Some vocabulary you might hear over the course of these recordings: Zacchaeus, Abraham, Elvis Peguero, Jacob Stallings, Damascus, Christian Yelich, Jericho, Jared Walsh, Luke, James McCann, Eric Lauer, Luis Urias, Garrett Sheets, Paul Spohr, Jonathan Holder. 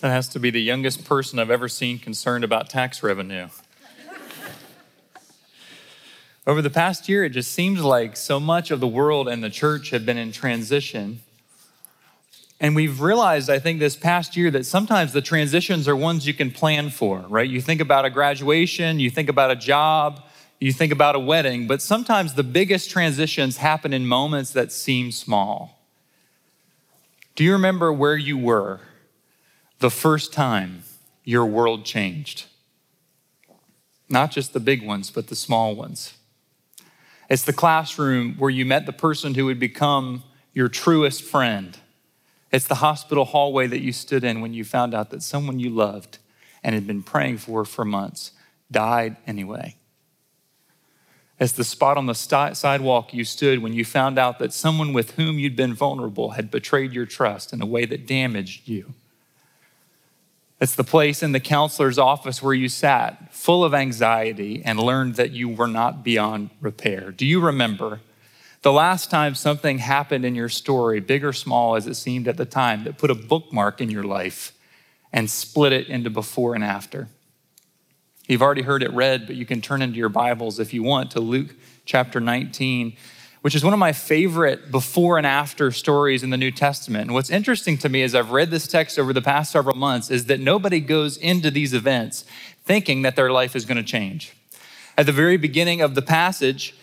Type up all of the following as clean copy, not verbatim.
That has to be the youngest person I've ever seen concerned about tax revenue. Over the past year, it just seems like so much of the world and the church have been in transition. And we've realized, I think, this past year that sometimes the transitions are ones you can plan for, right? You think about a graduation, you think about a job, you think about a wedding, but sometimes the biggest transitions happen in moments that seem small. Do you remember where you were the first time your world changed? Not just the big ones, but the small ones. It's the classroom where you met the person who would become your truest friend. It's the hospital hallway that you stood in when you found out that someone you loved and had been praying for months died anyway. It's the spot on the sidewalk you stood when you found out that someone with whom you'd been vulnerable had betrayed your trust in a way that damaged you. It's the place in the counselor's office where you sat, full of anxiety, and learned that you were not beyond repair. Do you remember the last time something happened in your story, big or small as it seemed at the time, that put a bookmark in your life and split it into before and after? You've already heard it read, but you can turn into your Bibles if you want to Luke chapter 19, which is one of my favorite before and after stories in the New Testament. And what's interesting to me as I've read this text over the past several months is that nobody goes into these events thinking that their life is going to change. At the very beginning of the passage,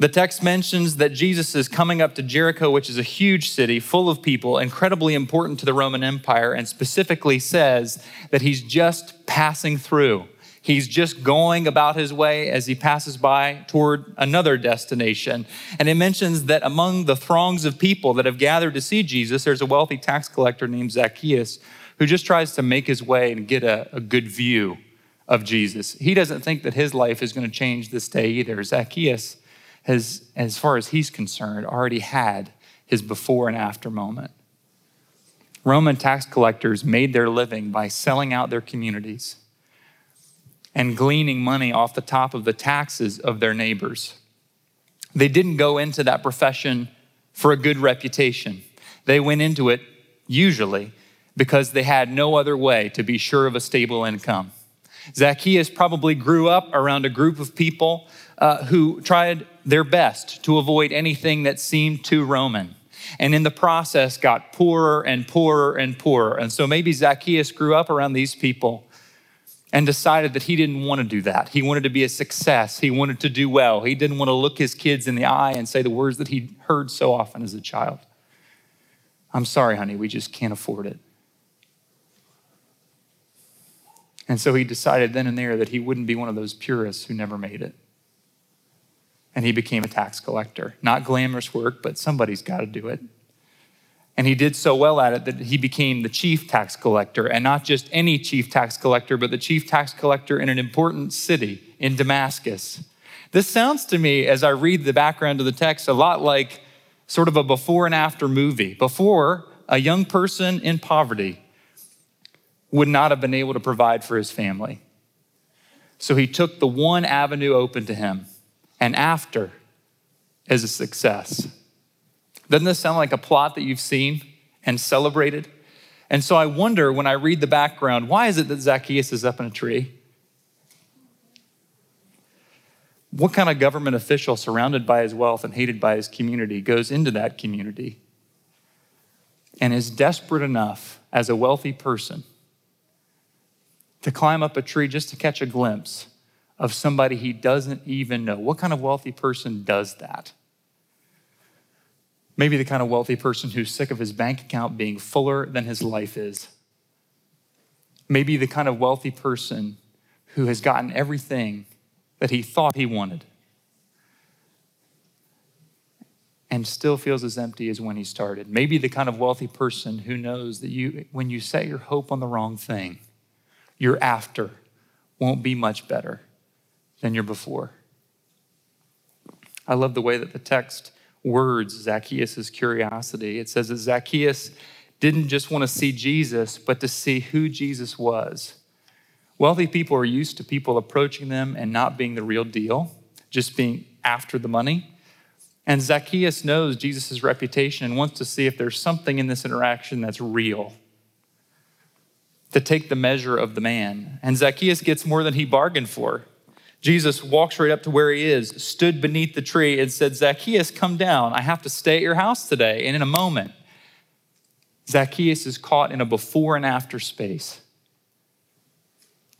the text mentions that Jesus is coming up to Jericho, which is a huge city full of people, incredibly important to the Roman Empire, and specifically says that he's just passing through. He's just going about his way as he passes by toward another destination. And it mentions that among the throngs of people that have gathered to see Jesus, there's a wealthy tax collector named Zacchaeus who just tries to make his way and get a good view of Jesus. He doesn't think that his life is going to change this day either. Zacchaeus has, as far as he's concerned, already had his before and after moment. Roman tax collectors made their living by selling out their communities and gleaning money off the top of the taxes of their neighbors. They didn't go into that profession for a good reputation. They went into it, usually, because they had no other way to be sure of a stable income. Zacchaeus probably grew up around a group of people who tried their best to avoid anything that seemed too Roman, and in the process got poorer and poorer and poorer. And so maybe Zacchaeus grew up around these people and decided that he didn't want to do that. He wanted to be a success. He wanted to do well. He didn't want to look his kids in the eye and say the words that he heard so often as a child. I'm sorry, honey, we just can't afford it. And so he decided then and there that he wouldn't be one of those purists who never made it. And he became a tax collector. Not glamorous work, but somebody's got to do it. And he did so well at it that he became the chief tax collector, and not just any chief tax collector, but the chief tax collector in an important city in Damascus. This sounds to me, as I read the background of the text, a lot like sort of a before and after movie. Before, a young person in poverty would not have been able to provide for his family. So he took the one avenue open to him, and after is a success. Doesn't this sound like a plot that you've seen and celebrated? And so I wonder when I read the background, why is it that Zacchaeus is up in a tree? What kind of government official surrounded by his wealth and hated by his community goes into that community and is desperate enough as a wealthy person to climb up a tree just to catch a glimpse of somebody he doesn't even know? What kind of wealthy person does that? Maybe the kind of wealthy person who's sick of his bank account being fuller than his life is. Maybe the kind of wealthy person who has gotten everything that he thought he wanted and still feels as empty as when he started. Maybe the kind of wealthy person who knows that when you set your hope on the wrong thing, your after won't be much better than your before. I love the way that the text words Zacchaeus' curiosity. It says that Zacchaeus didn't just want to see Jesus, but to see who Jesus was. Wealthy people are used to people approaching them and not being the real deal, just being after the money. And Zacchaeus knows Jesus' reputation and wants to see if there's something in this interaction that's real. to take the measure of the man. And Zacchaeus gets more than he bargained for. Jesus walks right up to where he is, stood beneath the tree and said, Zacchaeus, come down. I have to stay at your house today. And in a moment, Zacchaeus is caught in a before and after space.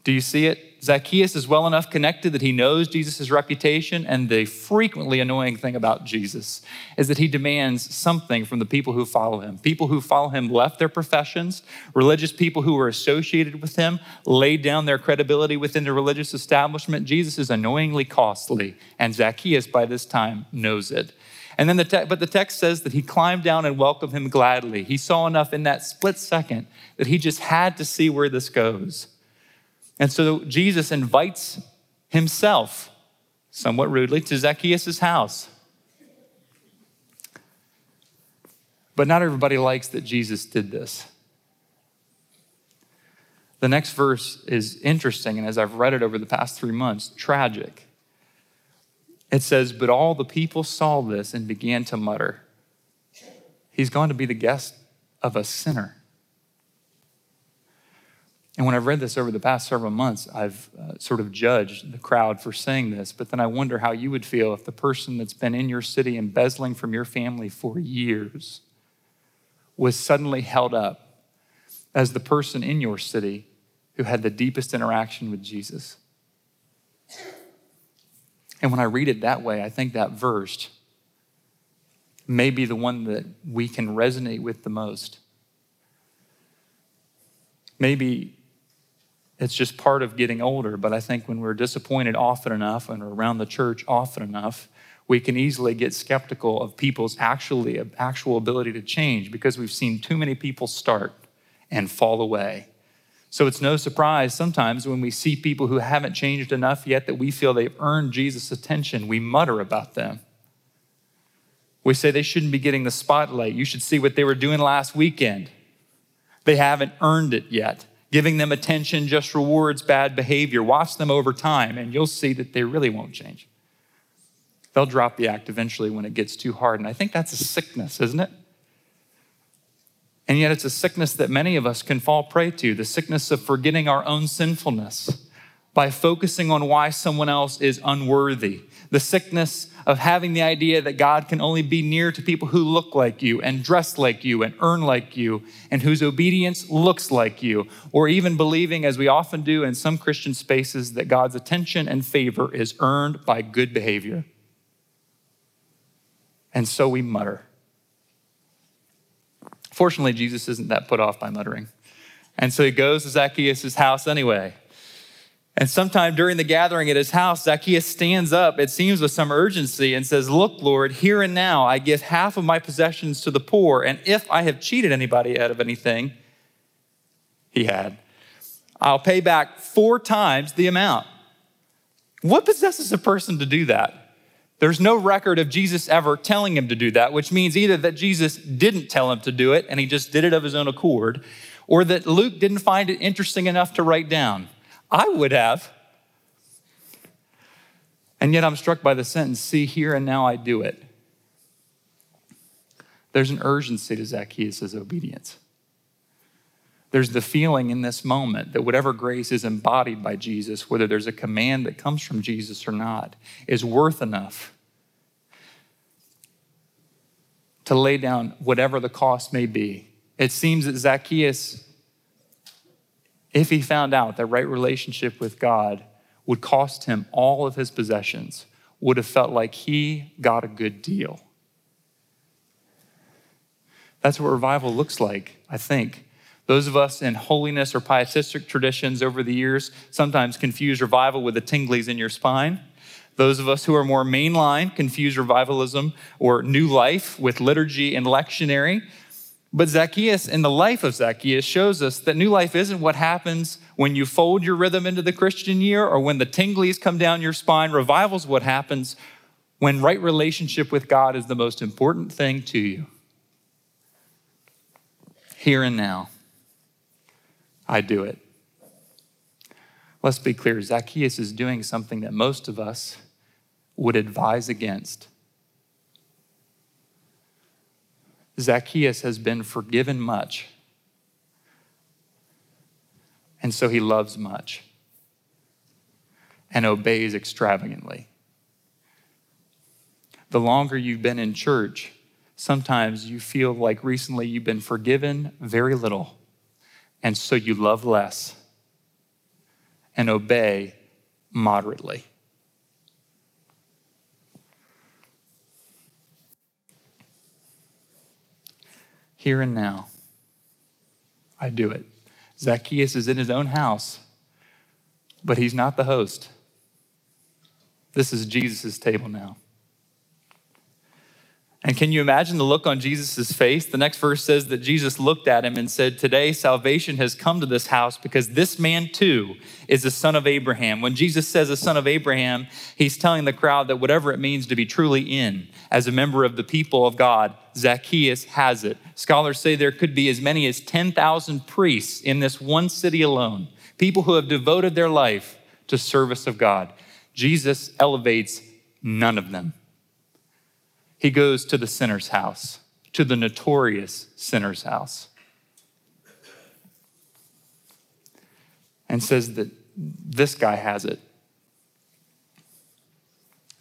Do you see it? Zacchaeus is well enough connected that he knows Jesus' reputation, and the frequently annoying thing about Jesus is that he demands something from the people who follow him. People who follow him left their professions. Religious people who were associated with him laid down their credibility within the religious establishment. Jesus is annoyingly costly, and Zacchaeus by this time knows it. And then the text says that he climbed down and welcomed him gladly. He saw enough in that split second that he just had to see where this goes. And so Jesus invites himself, somewhat rudely, to Zacchaeus' house. But not everybody likes that Jesus did this. The next verse is interesting, and as I've read it over the past 3 months, tragic. It says, but all the people saw this and began to mutter, he's gone to be the guest of a sinner. And when I've read this over the past several months, I've sort of judged the crowd for saying this, but then I wonder how you would feel if the person that's been in your city embezzling from your family for years was suddenly held up as the person in your city who had the deepest interaction with Jesus. And when I read it that way, I think that verse may be the one that we can resonate with the most. Maybe it's just part of getting older, but I think when we're disappointed often enough and we're around the church often enough, we can easily get skeptical of people's actual ability to change because we've seen too many people start and fall away. So it's no surprise sometimes when we see people who haven't changed enough yet that we feel they've earned Jesus' attention, we mutter about them. We say they shouldn't be getting the spotlight. You should see what they were doing last weekend. They haven't earned it yet. Giving them attention just rewards bad behavior. Watch them over time, and you'll see that they really won't change. They'll drop the act eventually when it gets too hard, and I think that's a sickness, isn't it? And yet it's a sickness that many of us can fall prey to, the sickness of forgetting our own sinfulness by focusing on why someone else is unworthy, the sickness of having the idea that God can only be near to people who look like you and dress like you and earn like you and whose obedience looks like you, or even believing, as we often do in some Christian spaces, that God's attention and favor is earned by good behavior. And so we mutter. Fortunately, Jesus isn't that put off by muttering. And so he goes to Zacchaeus' house anyway. And sometime during the gathering at his house, Zacchaeus stands up, it seems with some urgency, and says, look, Lord, here and now I give half of my possessions to the poor, and if I have cheated anybody out of anything he had, I'll pay back 4 times the amount. What possesses a person to do that? There's no record of Jesus ever telling him to do that, which means either that Jesus didn't tell him to do it and he just did it of his own accord, or that Luke didn't find it interesting enough to write down. I would have. And yet I'm struck by the sentence, see, here and now I do it. There's an urgency to Zacchaeus' obedience. There's the feeling in this moment that whatever grace is embodied by Jesus, whether there's a command that comes from Jesus or not, is worth enough to lay down whatever the cost may be. It seems that Zacchaeus, if he found out that right relationship with God would cost him all of his possessions, would have felt like he got a good deal. That's what revival looks like, I think. Those of us in holiness or pietistic traditions over the years sometimes confuse revival with the tinglies in your spine. Those of us who are more mainline confuse revivalism or new life with liturgy and lectionary. But Zacchaeus, in the life of Zacchaeus, shows us that new life isn't what happens when you fold your rhythm into the Christian year or when the tinglies come down your spine. Revival's what happens when right relationship with God is the most important thing to you. Here and now. I do it. Let's be clear, Zacchaeus is doing something that most of us would advise against. Zacchaeus has been forgiven much. and so he loves much and obeys extravagantly. The longer you've been in church, sometimes you feel like recently you've been forgiven very little, and so you love less and obey moderately. Here and now, I do it. Zacchaeus is in his own house, but he's not the host. This is Jesus' table now. And can you imagine the look on Jesus' face? The next verse says that Jesus looked at him and said, "Today salvation has come to this house because this man too is a son of Abraham." When Jesus says a son of Abraham, he's telling the crowd that whatever it means to be truly in as a member of the people of God, Zacchaeus has it. Scholars say there could be as many as 10,000 priests in this one city alone, people who have devoted their life to service of God. Jesus elevates none of them. He goes to the sinner's house, to the notorious sinner's house, and says that this guy has it.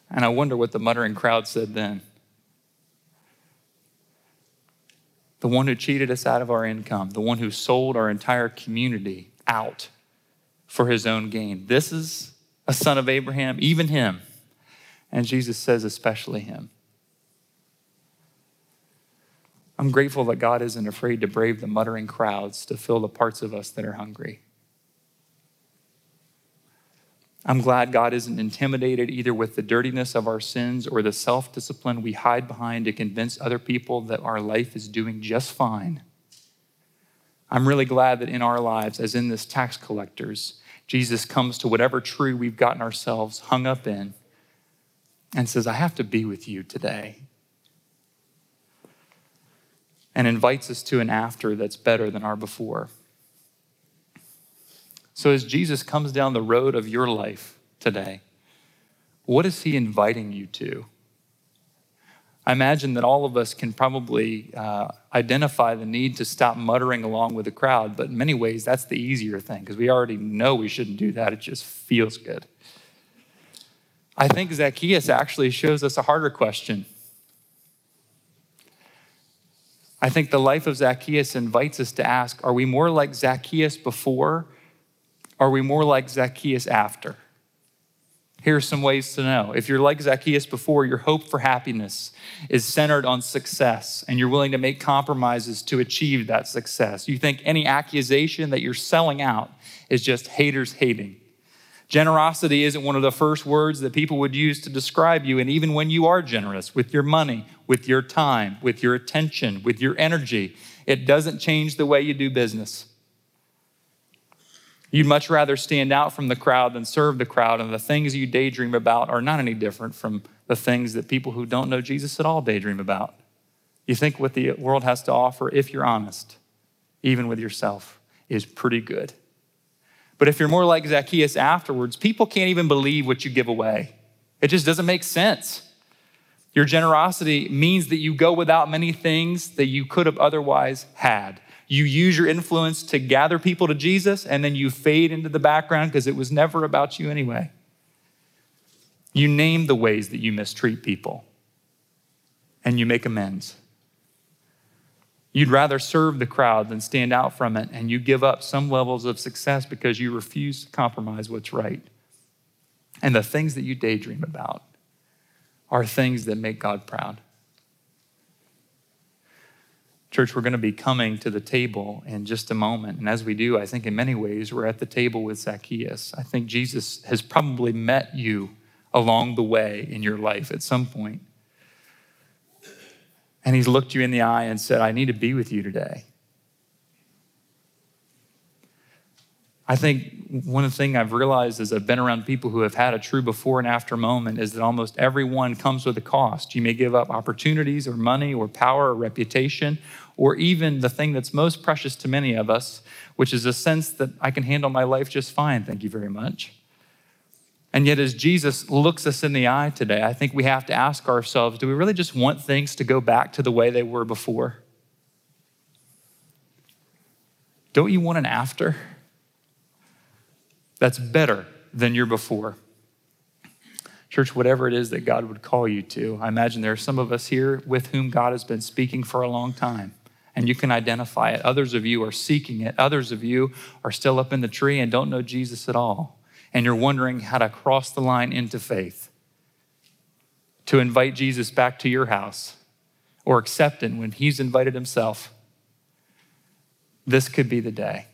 And I wonder what the muttering crowd said then. The one who cheated us out of our income, the one who sold our entire community out for his own gain. This is a son of Abraham, even him. And Jesus says, especially him. I'm grateful that God isn't afraid to brave the muttering crowds to fill the parts of us that are hungry. I'm glad God isn't intimidated either with the dirtiness of our sins or the self-discipline we hide behind to convince other people that our life is doing just fine. I'm really glad that in our lives, as in this tax collector's, Jesus comes to whatever tree we've gotten ourselves hung up in and says, "I have to be with you today," and invites us to an after that's better than our before. So as Jesus comes down the road of your life today, what is he inviting you to? I imagine that all of us can probably identify the need to stop muttering along with the crowd, but in many ways, that's the easier thing because we already know we shouldn't do that. It just feels good. I think Zacchaeus actually shows us a harder question. I think the life of Zacchaeus invites us to ask, are we more like Zacchaeus before? Are we more like Zacchaeus after? Here are some ways to know. If you're like Zacchaeus before, your hope for happiness is centered on success, and you're willing to make compromises to achieve that success. You think any accusation that you're selling out is just haters hating. Generosity isn't one of the first words that people would use to describe you. And even when you are generous with your money, with your time, with your attention, with your energy, it doesn't change the way you do business. You'd much rather stand out from the crowd than serve the crowd. And the things you daydream about are not any different from the things that people who don't know Jesus at all daydream about. You think what the world has to offer, if you're honest, even with yourself, is pretty good. But if you're more like Zacchaeus afterwards, people can't even believe what you give away. It just doesn't make sense. Your generosity means that you go without many things that you could have otherwise had. You use your influence to gather people to Jesus, and then you fade into the background because it was never about you anyway. You name the ways that you mistreat people, and you make amends. You'd rather serve the crowd than stand out from it, and you give up some levels of success because you refuse to compromise what's right. And the things that you daydream about are things that make God proud. Church, we're going to be coming to the table in just a moment. And as we do, I think in many ways, we're at the table with Zacchaeus. I think Jesus has probably met you along the way in your life at some point. And he's looked you in the eye and said, "I need to be with you today." I think one thing I've realized as I've been around people who have had a true before and after moment is that almost everyone comes with a cost. You may give up opportunities or money or power or reputation, or even the thing that's most precious to many of us, which is a sense that I can handle my life just fine. Thank you very much. And yet as Jesus looks us in the eye today, I think we have to ask ourselves, do we really just want things to go back to the way they were before? Don't you want an after? That's better than your before. Church, whatever it is that God would call you to, I imagine there are some of us here with whom God has been speaking for a long time, and you can identify it. Others of you are seeking it. Others of you are still up in the tree and don't know Jesus at all, and you're wondering how to cross the line into faith, to invite Jesus back to your house or accept him when he's invited himself. This could be the day.